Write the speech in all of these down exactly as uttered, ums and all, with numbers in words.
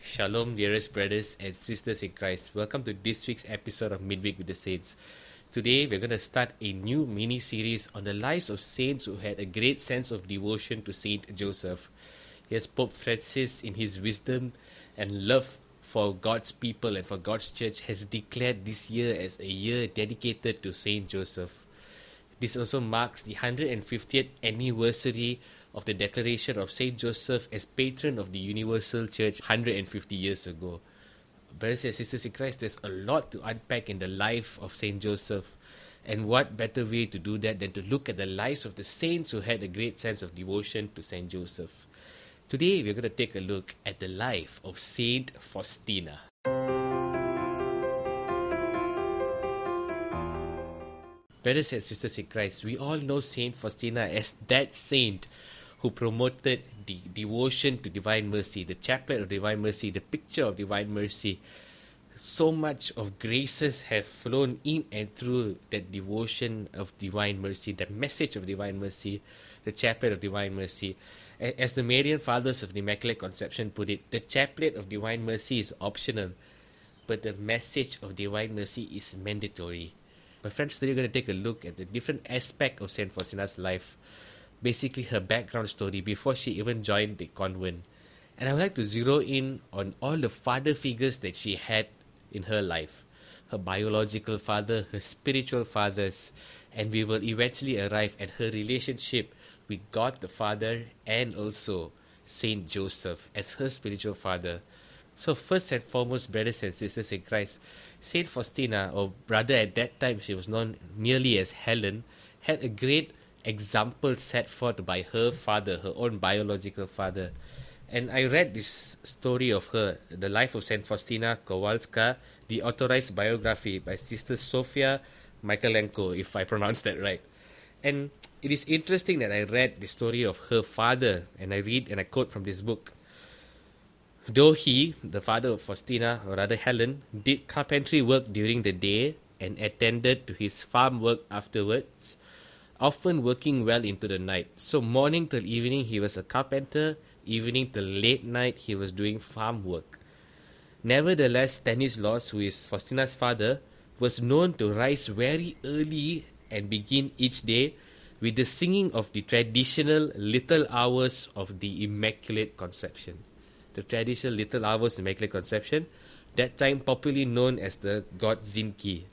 Shalom, dearest brothers and sisters in Christ. Welcome to this week's episode of Midweek with the Saints. Today, we're going to start a new mini-series on the lives of saints who had a great sense of devotion to Saint Joseph. Here's Pope Francis, in his wisdom and love for God's people and for God's church, has declared this year as a year dedicated to Saint Joseph. This also marks the one hundred fiftieth anniversary of the declaration of Saint Joseph as patron of the universal church one hundred fifty years ago. Brothers and sisters in Christ, there's a lot to unpack in the life of Saint Joseph. And what better way to do that than to look at the lives of the saints who had a great sense of devotion to Saint Joseph. Today, we're going to take a look at the life of Saint Faustina. Brothers and sisters in Christ, we all know Saint Faustina as that saint who promoted the devotion to Divine Mercy, the chaplet of Divine Mercy, the picture of Divine Mercy. So much of graces have flown in and through that devotion of Divine Mercy, the message of Divine Mercy, the chaplet of Divine Mercy. As the Marian Fathers of the Immaculate Conception put it, the chaplet of Divine Mercy is optional, but the message of Divine Mercy is mandatory. My friends, today we're going to take a look at the different aspects of Saint Faustina's life. Basically, her background story before she even joined the convent. And I would like to zero in on all the father figures that she had in her life. Her biological father, her spiritual fathers, and we will eventually arrive at her relationship with God the Father and also Saint Joseph as her spiritual father. So first and foremost, brothers and sisters in Christ, Saint Faustina, or rather at that time she was known merely as Helen, had a great example set forth by her father, her own biological father. And I read this story of her, The Life of Saint Faustina Kowalska, the authorized biography by Sister Sofia Michalenko, if I pronounce that right. And it is interesting that I read the story of her father, and I read and I quote from this book. Though he, the father of Faustina, or rather Helen, did carpentry work during the day and attended to his farm work afterwards, often working well into the night. So morning till evening he was a carpenter, evening till late night he was doing farm work. Nevertheless, Stanislaus, who is Faustina's father, was known to rise very early and begin each day with the singing of the traditional little hours of the Immaculate Conception. The traditional little hours of the Immaculate Conception, that time popularly known as the Godzinki.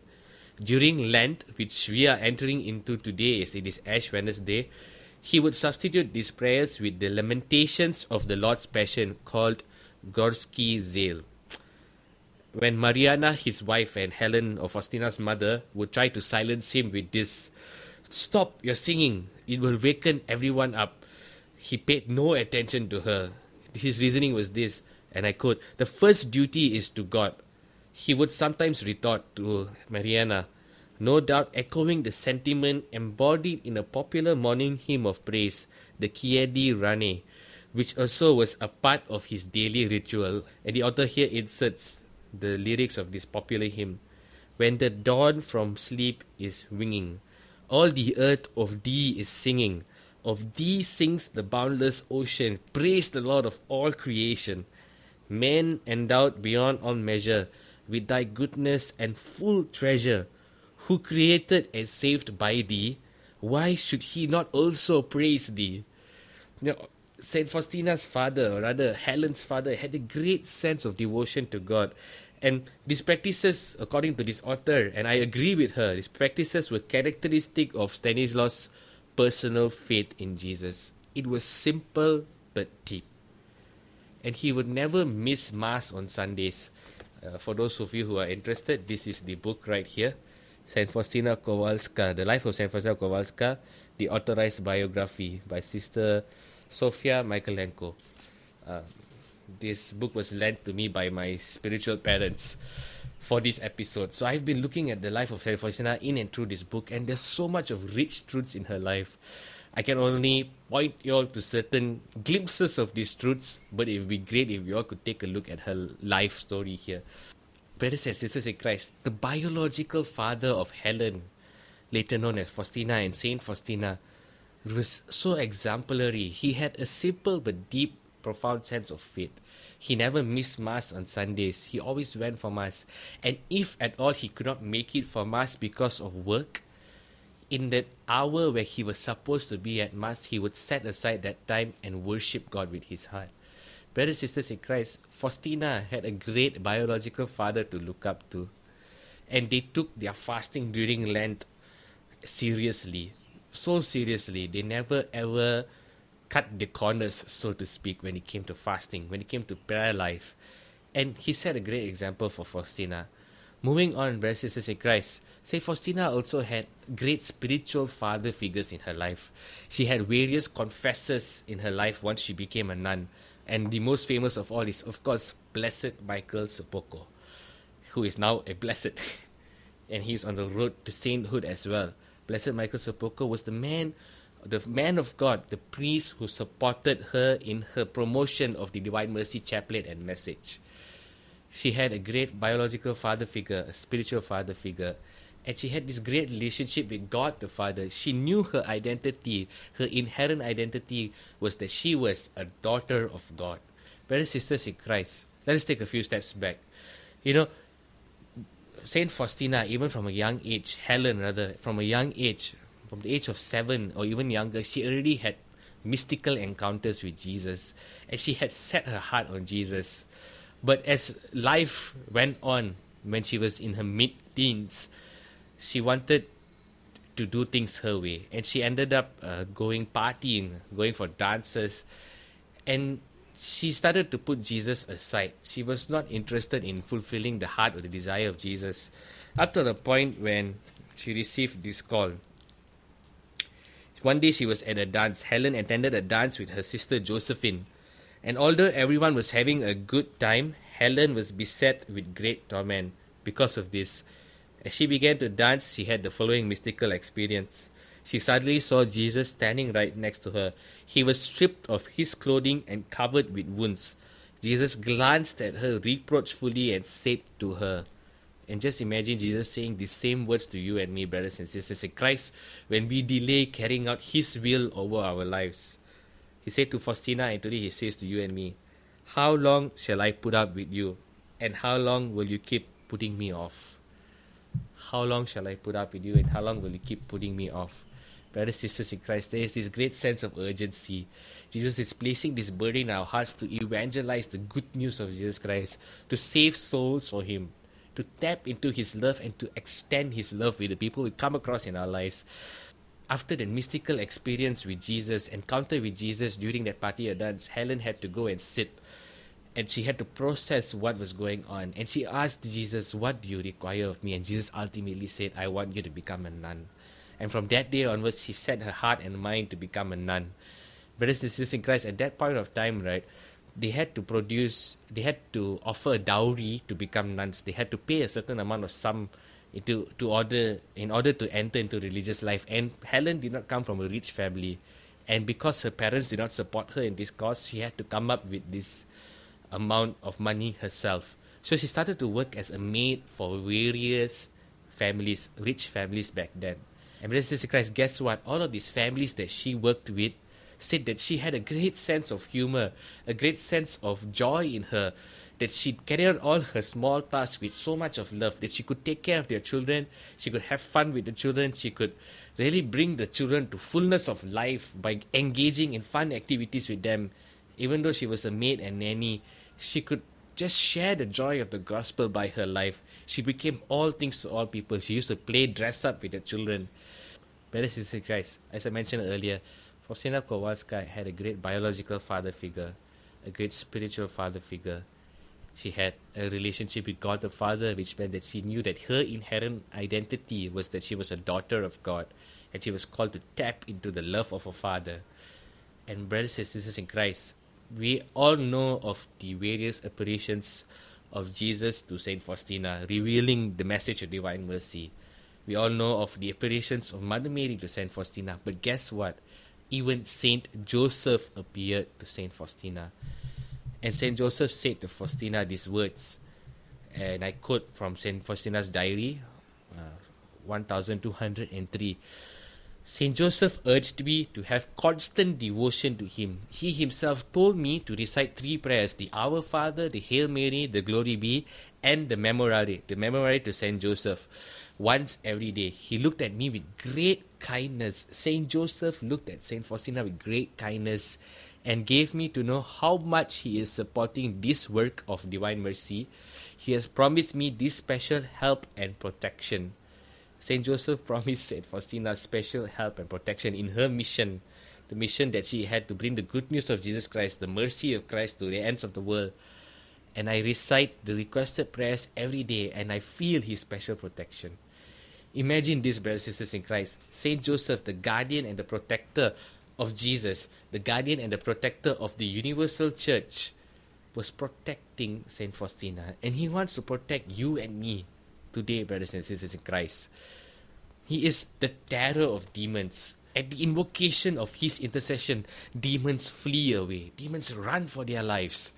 During Lent, which we are entering into today as it is Ash Wednesday, he would substitute these prayers with the lamentations of the Lord's Passion called Gorski Zale. When Mariana, his wife, and Helen, or Faustina's mother, would try to silence him with this, "Stop your singing, it will waken everyone up," he paid no attention to her. His reasoning was this, and I quote, "The first duty is to God." He would sometimes retort to Mariana, no doubt echoing the sentiment embodied in a popular morning hymn of praise, the Kiedi Rane, which also was a part of his daily ritual. And the author here inserts the lyrics of this popular hymn. When the dawn from sleep is winging, all the earth of thee is singing. Of thee sings the boundless ocean, praise the Lord of all creation. Man endowed beyond all measure, with thy goodness and full treasure, who created and saved by thee, why should he not also praise thee? You know, Saint Faustina's father, or rather Helen's father, had a great sense of devotion to God. And these practices, according to this author, and I agree with her, these practices were characteristic of Stanislaus' personal faith in Jesus. It was simple but deep. And he would never miss Mass on Sundays. Uh, for those of you who are interested, this is the book right here, Saint Faustina Kowalska, The Life of Saint Faustina Kowalska, the authorized biography by Sister Sofia Michalenko. Uh, this book was lent to me by my spiritual parents for this episode. So I've been looking at the life of Saint Faustina in and through this book, and there's so much of rich truths in her life. I can only point you all to certain glimpses of these truths, but it would be great if you all could take a look at her life story here. Brothers and sisters in Christ, the biological father of Helen, later known as Faustina and Saint Faustina, was so exemplary. He had a simple but deep profound sense of faith. He never missed Mass on Sundays. He always went for Mass. And if at all he could not make it for Mass because of work, in that hour where he was supposed to be at Mass, he would set aside that time and worship God with his heart. Brothers and sisters in Christ, Faustina had a great biological father to look up to. And they took their fasting during Lent seriously. So seriously, they never ever cut the corners, so to speak, when it came to fasting, when it came to prayer life. And he set a great example for Faustina. Moving on, brothers and sisters in Christ, say Faustina also had great spiritual father figures in her life. She had various confessors in her life once she became a nun. And the most famous of all is, of course, Blessed Michael Sopoćko, who is now a blessed. And he's on the road to sainthood as well. Blessed Michael Sopoćko was the man The man of God, the priest who supported her in her promotion of the Divine Mercy Chaplet and message. She had a great biological father figure, a spiritual father figure, and she had this great relationship with God the Father. She knew her identity. Her inherent identity was that she was a daughter of God. Brothers and sisters in Christ, let us take a few steps back. You know, Saint Faustina, even from a young age, Helen rather, from a young age, from the age of seven or even younger, she already had mystical encounters with Jesus, and she had set her heart on Jesus. But as life went on, when she was in her mid-teens, she wanted to do things her way, and she ended up uh, going partying, going for dances, and she started to put Jesus aside. She was not interested in fulfilling the heart or the desire of Jesus, up to the point when she received this call. One day she was at a dance. Helen attended a dance with her sister Josephine. And although everyone was having a good time, Helen was beset with great torment because of this. As she began to dance, she had the following mystical experience. She suddenly saw Jesus standing right next to her. He was stripped of his clothing and covered with wounds. Jesus glanced at her reproachfully and said to her, and just imagine Jesus saying the same words to you and me, brothers and sisters in Christ, when we delay carrying out His will over our lives. He said to Faustina, and today He says to you and me, "How long shall I put up with you? And how long will you keep putting me off? How long shall I put up with you? And how long will you keep putting me off?" Brothers and sisters in Christ, there is this great sense of urgency. Jesus is placing this burden in our hearts to evangelize the good news of Jesus Christ, to save souls for Him, to tap into His love and to extend His love with the people we come across in our lives. After the mystical experience with Jesus, encounter with Jesus during that party or dance, Helen had to go and sit. And she had to process what was going on. And she asked Jesus, "What do you require of me?" And Jesus ultimately said, "I want you to become a nun." And from that day onwards, she set her heart and mind to become a nun. Brothers and sisters in Christ, at that point of time, right, they had to produce, they had to offer a dowry to become nuns. They had to pay a certain amount of sum to, to order, in order to enter into religious life. And Helen did not come from a rich family. And because her parents did not support her in this cause, she had to come up with this amount of money herself. So she started to work as a maid for various families, rich families back then. And brothers and sisters in Christ, guess what? All of these families that she worked with said that she had a great sense of humor, a great sense of joy in her, that she carried out all her small tasks with so much of love, that she could take care of their children, she could have fun with the children, she could really bring the children to fullness of life by engaging in fun activities with them. Even though she was a maid and nanny, she could just share the joy of the gospel by her life. She became all things to all people. She used to play dress up with the children. Brothers and sisters in Christ, as I mentioned earlier, Faustina Kowalska had a great biological father figure, a great spiritual father figure. She had a relationship with God the Father, which meant that she knew that her inherent identity was that she was a daughter of God, and she was called to tap into the love of her Father. And brothers and sisters in Christ, we all know of the various apparitions of Jesus to Saint Faustina, revealing the message of divine mercy. We all know of the apparitions of Mother Mary to Saint Faustina, but guess what? Even Saint Joseph appeared to Saint Faustina. And Saint Joseph said to Faustina these words, and I quote from Saint Faustina's diary, uh, twelve oh three. Saint Joseph urged me to have constant devotion to him. He himself told me to recite three prayers, the Our Father, the Hail Mary, the Glory Be, and the Memorare, the Memorare to Saint Joseph, once every day. He looked at me with great kindness. Saint Joseph looked at Saint Faustina with great kindness and gave me to know how much he is supporting this work of divine mercy. He has promised me this special help and protection. Saint Joseph promised Saint Faustina special help and protection in her mission, the mission that she had to bring the good news of Jesus Christ, the mercy of Christ to the ends of the world. And I recite the requested prayers every day and I feel his special protection. Imagine this, brothers and sisters in Christ. Saint Joseph, the guardian and the protector of Jesus, the guardian and the protector of the universal church, was protecting Saint Faustina. And he wants to protect you and me today, brothers and sisters in Christ. He is the terror of demons. At the invocation of his intercession, demons flee away. Demons run for their lives.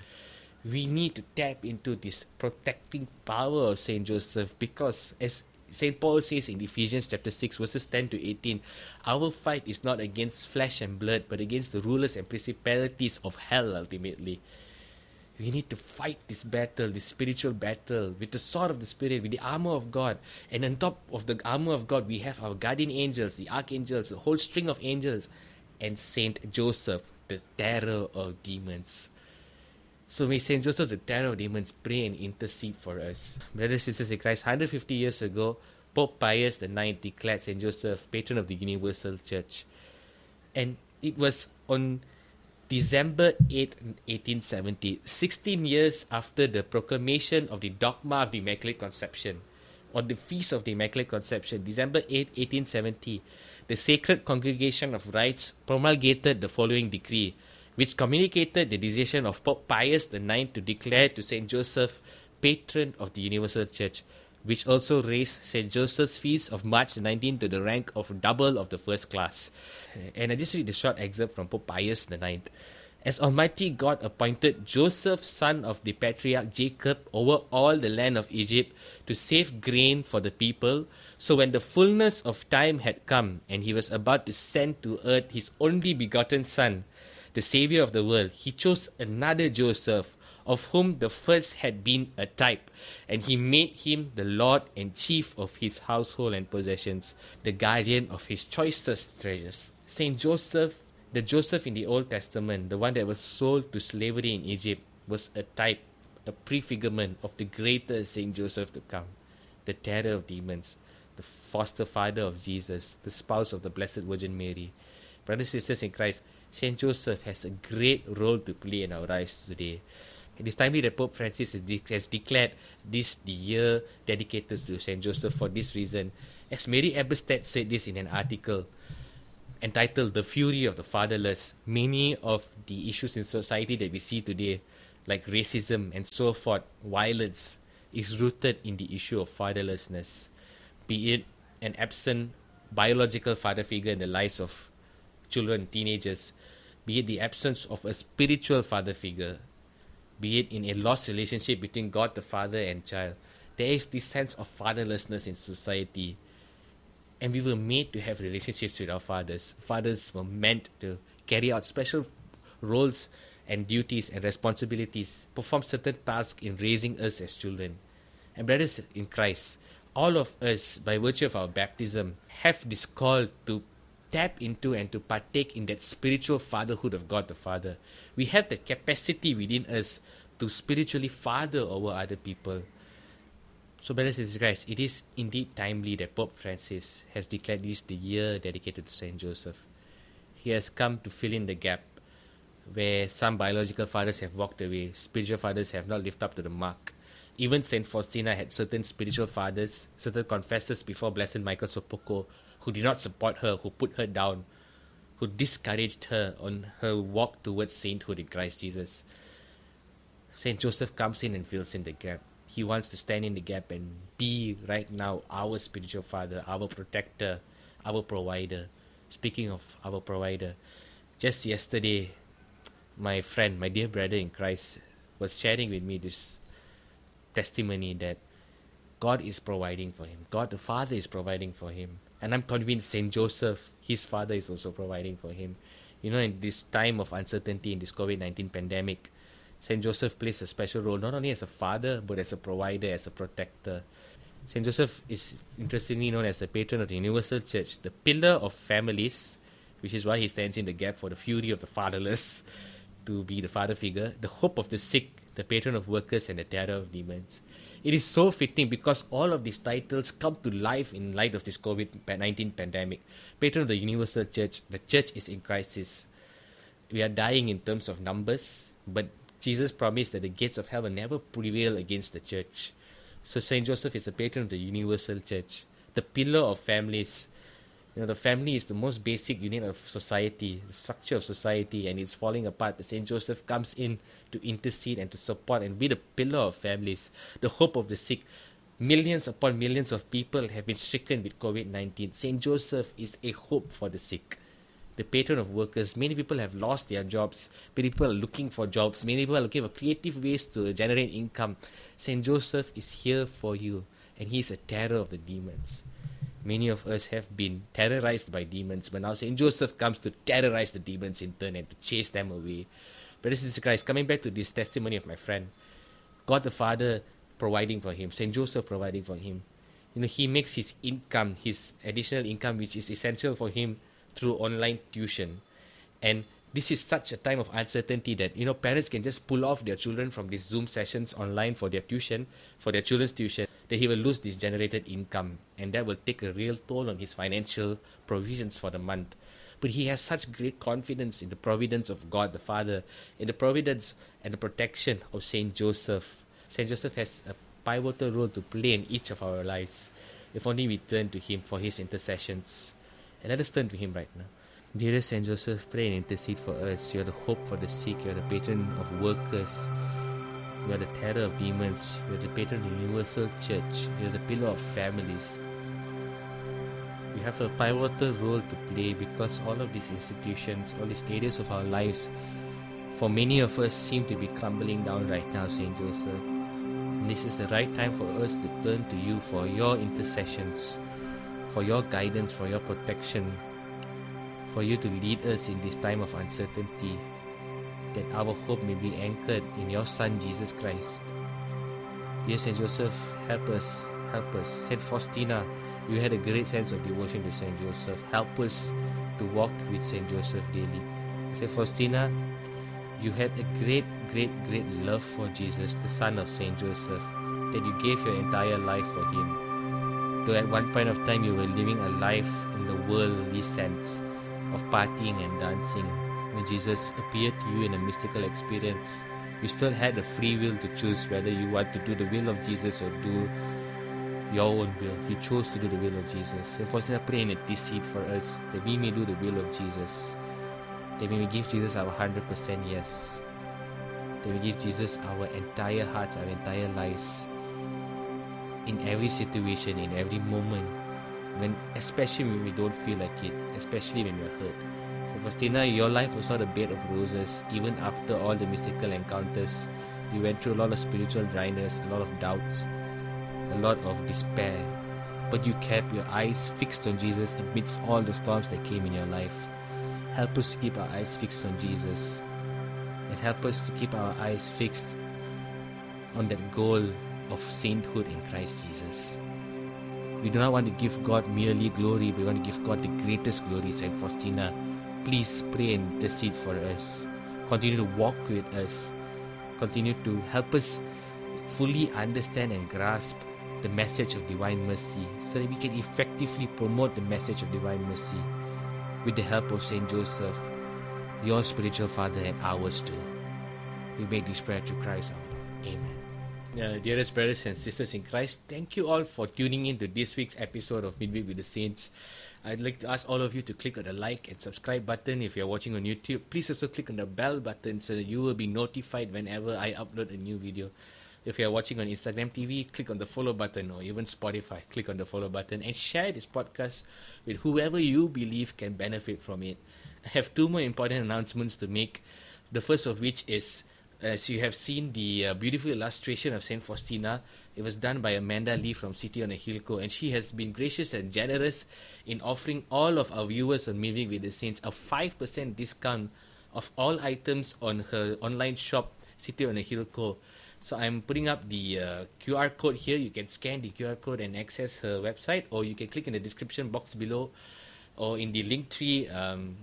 We need to tap into this protecting power of Saint Joseph because, as Saint Paul says in Ephesians chapter six, verses ten to eighteen, our fight is not against flesh and blood, but against the rulers and principalities of hell ultimately. We need to fight this battle, this spiritual battle, with the sword of the Spirit, with the armor of God. And on top of the armor of God, we have our guardian angels, the archangels, the whole string of angels, and Saint Joseph, the terror of demons. So may Saint Joseph, the terror of demons, pray and intercede for us. Brothers and sisters in Christ, one hundred fifty years ago, Pope Pius the ninth declared Saint Joseph patron of the universal church. And it was on December eighth, eighteen seventy, sixteen years after the proclamation of the dogma of the Immaculate Conception, on the Feast of the Immaculate Conception, December eighth, eighteen seventy, the Sacred Congregation of Rites promulgated the following decree, which communicated the decision of Pope Pius the ninth to declare to Saint Joseph patron of the Universal Church, which also raised Saint Joseph's feast of March nineteenth to the rank of double of the first class. And I just read the short excerpt from Pope Pius the ninth. As Almighty God appointed Joseph, son of the patriarch Jacob, over all the land of Egypt to save grain for the people, so when the fullness of time had come and he was about to send to earth his only begotten son, the Savior of the world, he chose another Joseph, of whom the first had been a type, and he made him the Lord and chief of his household and possessions, the guardian of his choicest treasures. Saint Joseph, the Joseph in the Old Testament, the one that was sold to slavery in Egypt, was a type, a prefigurement of the greater Saint Joseph to come, the terror of demons, the foster father of Jesus, the spouse of the Blessed Virgin Mary. Brothers and sisters in Christ, Saint Joseph has a great role to play in our lives today. It is timely that Pope Francis has declared this the year dedicated to Saint Joseph for this reason. As Mary Eberstadt said this in an article entitled The Fury of the Fatherless, many of the issues in society that we see today, like racism and so forth, violence, is rooted in the issue of fatherlessness, be it an absent biological father figure in the lives of children, teenagers, be it the absence of a spiritual father figure, be it in a lost relationship between God the Father and child. There is this sense of fatherlessness in society. And we were made to have relationships with our fathers. Fathers were meant to carry out special roles and duties and responsibilities, perform certain tasks in raising us as children. And brothers in Christ, all of us, by virtue of our baptism, have this call to tap into and to partake in that spiritual fatherhood of God the Father. We have that capacity within us to spiritually father over other people. So, brothers and sisters, it is indeed timely that Pope Francis has declared this the year dedicated to Saint Joseph. He has come to fill in the gap where some biological fathers have walked away, spiritual fathers have not lived up to the mark. Even Saint Faustina had certain spiritual fathers, certain confessors before Blessed Michael Sopoćko, who did not support her, who put her down, who discouraged her on her walk towards sainthood in Christ Jesus. Saint Joseph comes in and fills in the gap. He wants to stand in the gap and be right now our spiritual father, our protector, our provider. Speaking of our provider, just yesterday, my friend, my dear brother in Christ, was sharing with me this testimony that God is providing for him. God the Father is providing for him. And I'm convinced Saint Joseph, his father is also providing for him. You know, in this time of uncertainty, in this COVID nineteen pandemic, Saint Joseph plays a special role, not only as a father, but as a provider, as a protector. Saint Joseph is interestingly known as the patron of the universal church, the pillar of families, which is why he stands in the gap for the fury of the fatherless, to be the father figure, the hope of the sick, the patron of workers, and the terror of demons. It is so fitting because all of these titles come to life in light of this COVID nineteen pandemic. Patron of the universal church, the church is in crisis. We are dying in terms of numbers, but Jesus promised that the gates of hell will never prevail against the church. So Saint Joseph is the patron of the universal church, the pillar of families. You know, the family is the most basic unit of society, the structure of society, and it's falling apart. But Saint Joseph comes in to intercede and to support and be the pillar of families, the hope of the sick. Millions upon millions of people have been stricken with COVID nineteen. Saint Joseph is a hope for the sick, the patron of workers. Many people have lost their jobs. Many people are looking for jobs. Many people are looking for creative ways to generate income. Saint Joseph is here for you, and he is a terror of the demons. Many of us have been terrorized by demons, but now Saint Joseph comes to terrorize the demons in turn and to chase them away. Brothers and sisters in Christ, coming back to this testimony of my friend, God the Father providing for him, Saint Joseph providing for him. You know, he makes his income, his additional income, which is essential for him, through online tuition. And this is such a time of uncertainty that, you know, parents can just pull off their children from these Zoom sessions online for their tuition, for their children's tuition. That he will lose this generated income, and that will take a real toll on his financial provisions for the month. But he has such great confidence in the providence of God the Father, in the providence and the protection of Saint Joseph. Saint Joseph has a pivotal role to play in each of our lives, if only we turn to him for his intercessions. And let us turn to him right now. Dearest Saint Joseph, pray and intercede for us. You are the hope for the sick, you are the patron of workers. You are the terror of demons. You are the patron of the universal church. You are the pillar of families. We have a pivotal role to play because all of these institutions, all these areas of our lives, for many of us, seem to be crumbling down right now, Saint Joseph. And this is the right time for us to turn to you for your intercessions, for your guidance, for your protection, for you to lead us in this time of uncertainty, that our hope may be anchored in your Son, Jesus Christ. Dear Saint Joseph, help us, help us. Saint Faustina, you had a great sense of devotion to Saint Joseph. Help us to walk with Saint Joseph daily. Saint Faustina, you had a great, great, great love for Jesus, the Son of Saint Joseph, that you gave your entire life for him. Though at one point of time you were living a life in the worldly sense of partying and dancing, when Jesus appeared to you in a mystical experience, you still had the free will to choose whether you want to do the will of Jesus or do your own will. You chose to do the will of Jesus. And for us, I pray and intercede for us that we may do the will of Jesus, that we may give Jesus our one hundred percent yes, that we give Jesus our entire hearts, our entire lives, in every situation, in every moment, when, especially when we don't feel like it, especially when we're hurt. Faustina, your life was not a bed of roses. Even after all the mystical encounters, you went through a lot of spiritual dryness, a lot of doubts, a lot of despair. But you kept your eyes fixed on Jesus amidst all the storms that came in your life. Help us to keep our eyes fixed on Jesus, and help us to keep our eyes fixed on that goal of sainthood in Christ Jesus. We do not want to give God merely glory, we want to give God the greatest glory, Saint Faustina. Please pray and intercede for us. Continue to walk with us. Continue to help us fully understand and grasp the message of divine mercy, so that we can effectively promote the message of divine mercy with the help of Saint Joseph, your spiritual father and ours too. We make this prayer through Christ our Lord. Amen. Uh, dearest brothers and sisters in Christ, thank you all for tuning in to this week's episode of Midweek with the Saints. I'd like to ask all of you to click on the like and subscribe button if you're watching on YouTube. Please also click on the bell button so that you will be notified whenever I upload a new video. If you're watching on Instagram T V, click on the follow button, or even Spotify, click on the follow button, and share this podcast with whoever you believe can benefit from it. I have two more important announcements to make. The first of which is as you have seen the uh, beautiful illustration of Saint Faustina, it was done by Amanda Lee from City on a Hill Co, and she has been gracious and generous in offering all of our viewers on Midweek with the Saints a five percent discount of all items on her online shop, City on a Hill Co. So I'm putting up the uh, Q R code here. You can scan the Q R code and access her website, or you can click in the description box below, or in the link tree, um,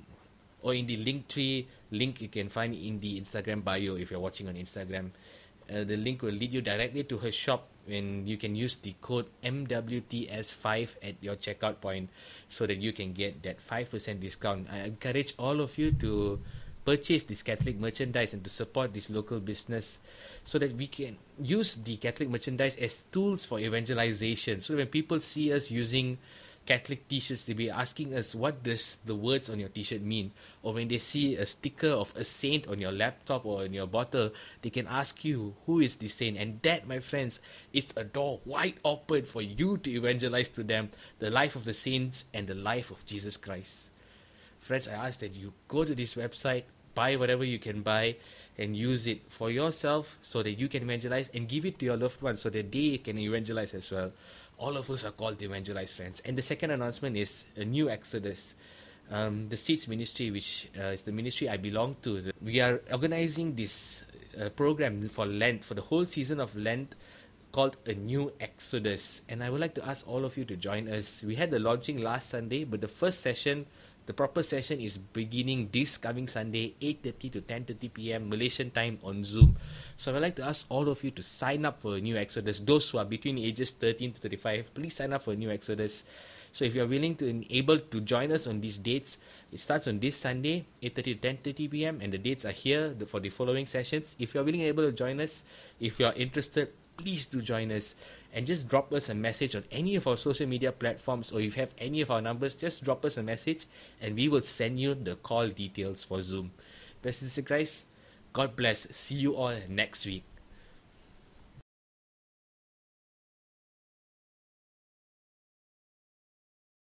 or in the link tree link you can find in the Instagram bio if you're watching on Instagram. Uh, the link will lead you directly to her shop, and you can use the code M W T S five at your checkout point so that you can get that five percent discount. I encourage all of you to purchase this Catholic merchandise and to support this local business so that we can use the Catholic merchandise as tools for evangelization. So when people see us using Catholic t-shirts, they'll be asking us, what does the words on your t-shirt mean? Or when they see a sticker of a saint on your laptop or on your bottle, they can ask you, who is the saint? And that, my friends, is a door wide open for you to evangelize to them the life of the saints and the life of Jesus Christ. Friends, I ask that you go to this website, buy whatever you can buy, and use it for yourself so that you can evangelize, and give it to your loved ones so that they can evangelize as well. All of us are called to evangelize, friends. And the second announcement is A New Exodus, um, the Seeds Ministry, which uh, is the ministry I belong to. We are organizing this uh, program for Lent, for the whole season of Lent, called A New Exodus. And I would like to ask all of you to join us. We had the launching last Sunday, but the first session, the proper session, is beginning this coming Sunday, eight thirty to ten thirty p.m. Malaysian time on Zoom. So I'd like to ask all of you to sign up for A New Exodus. Those who are between ages thirteen to thirty-five, please sign up for A New Exodus. So if you're willing to and able to join us on these dates, it starts on this Sunday, eight thirty to ten thirty p.m. And the dates are here for the following sessions. If you're willing and able to join us, if you're interested, please do join us, and just drop us a message on any of our social media platforms, or if you have any of our numbers, just drop us a message and we will send you the call details for Zoom. Blessed Sister Christ, God bless. See you all next week.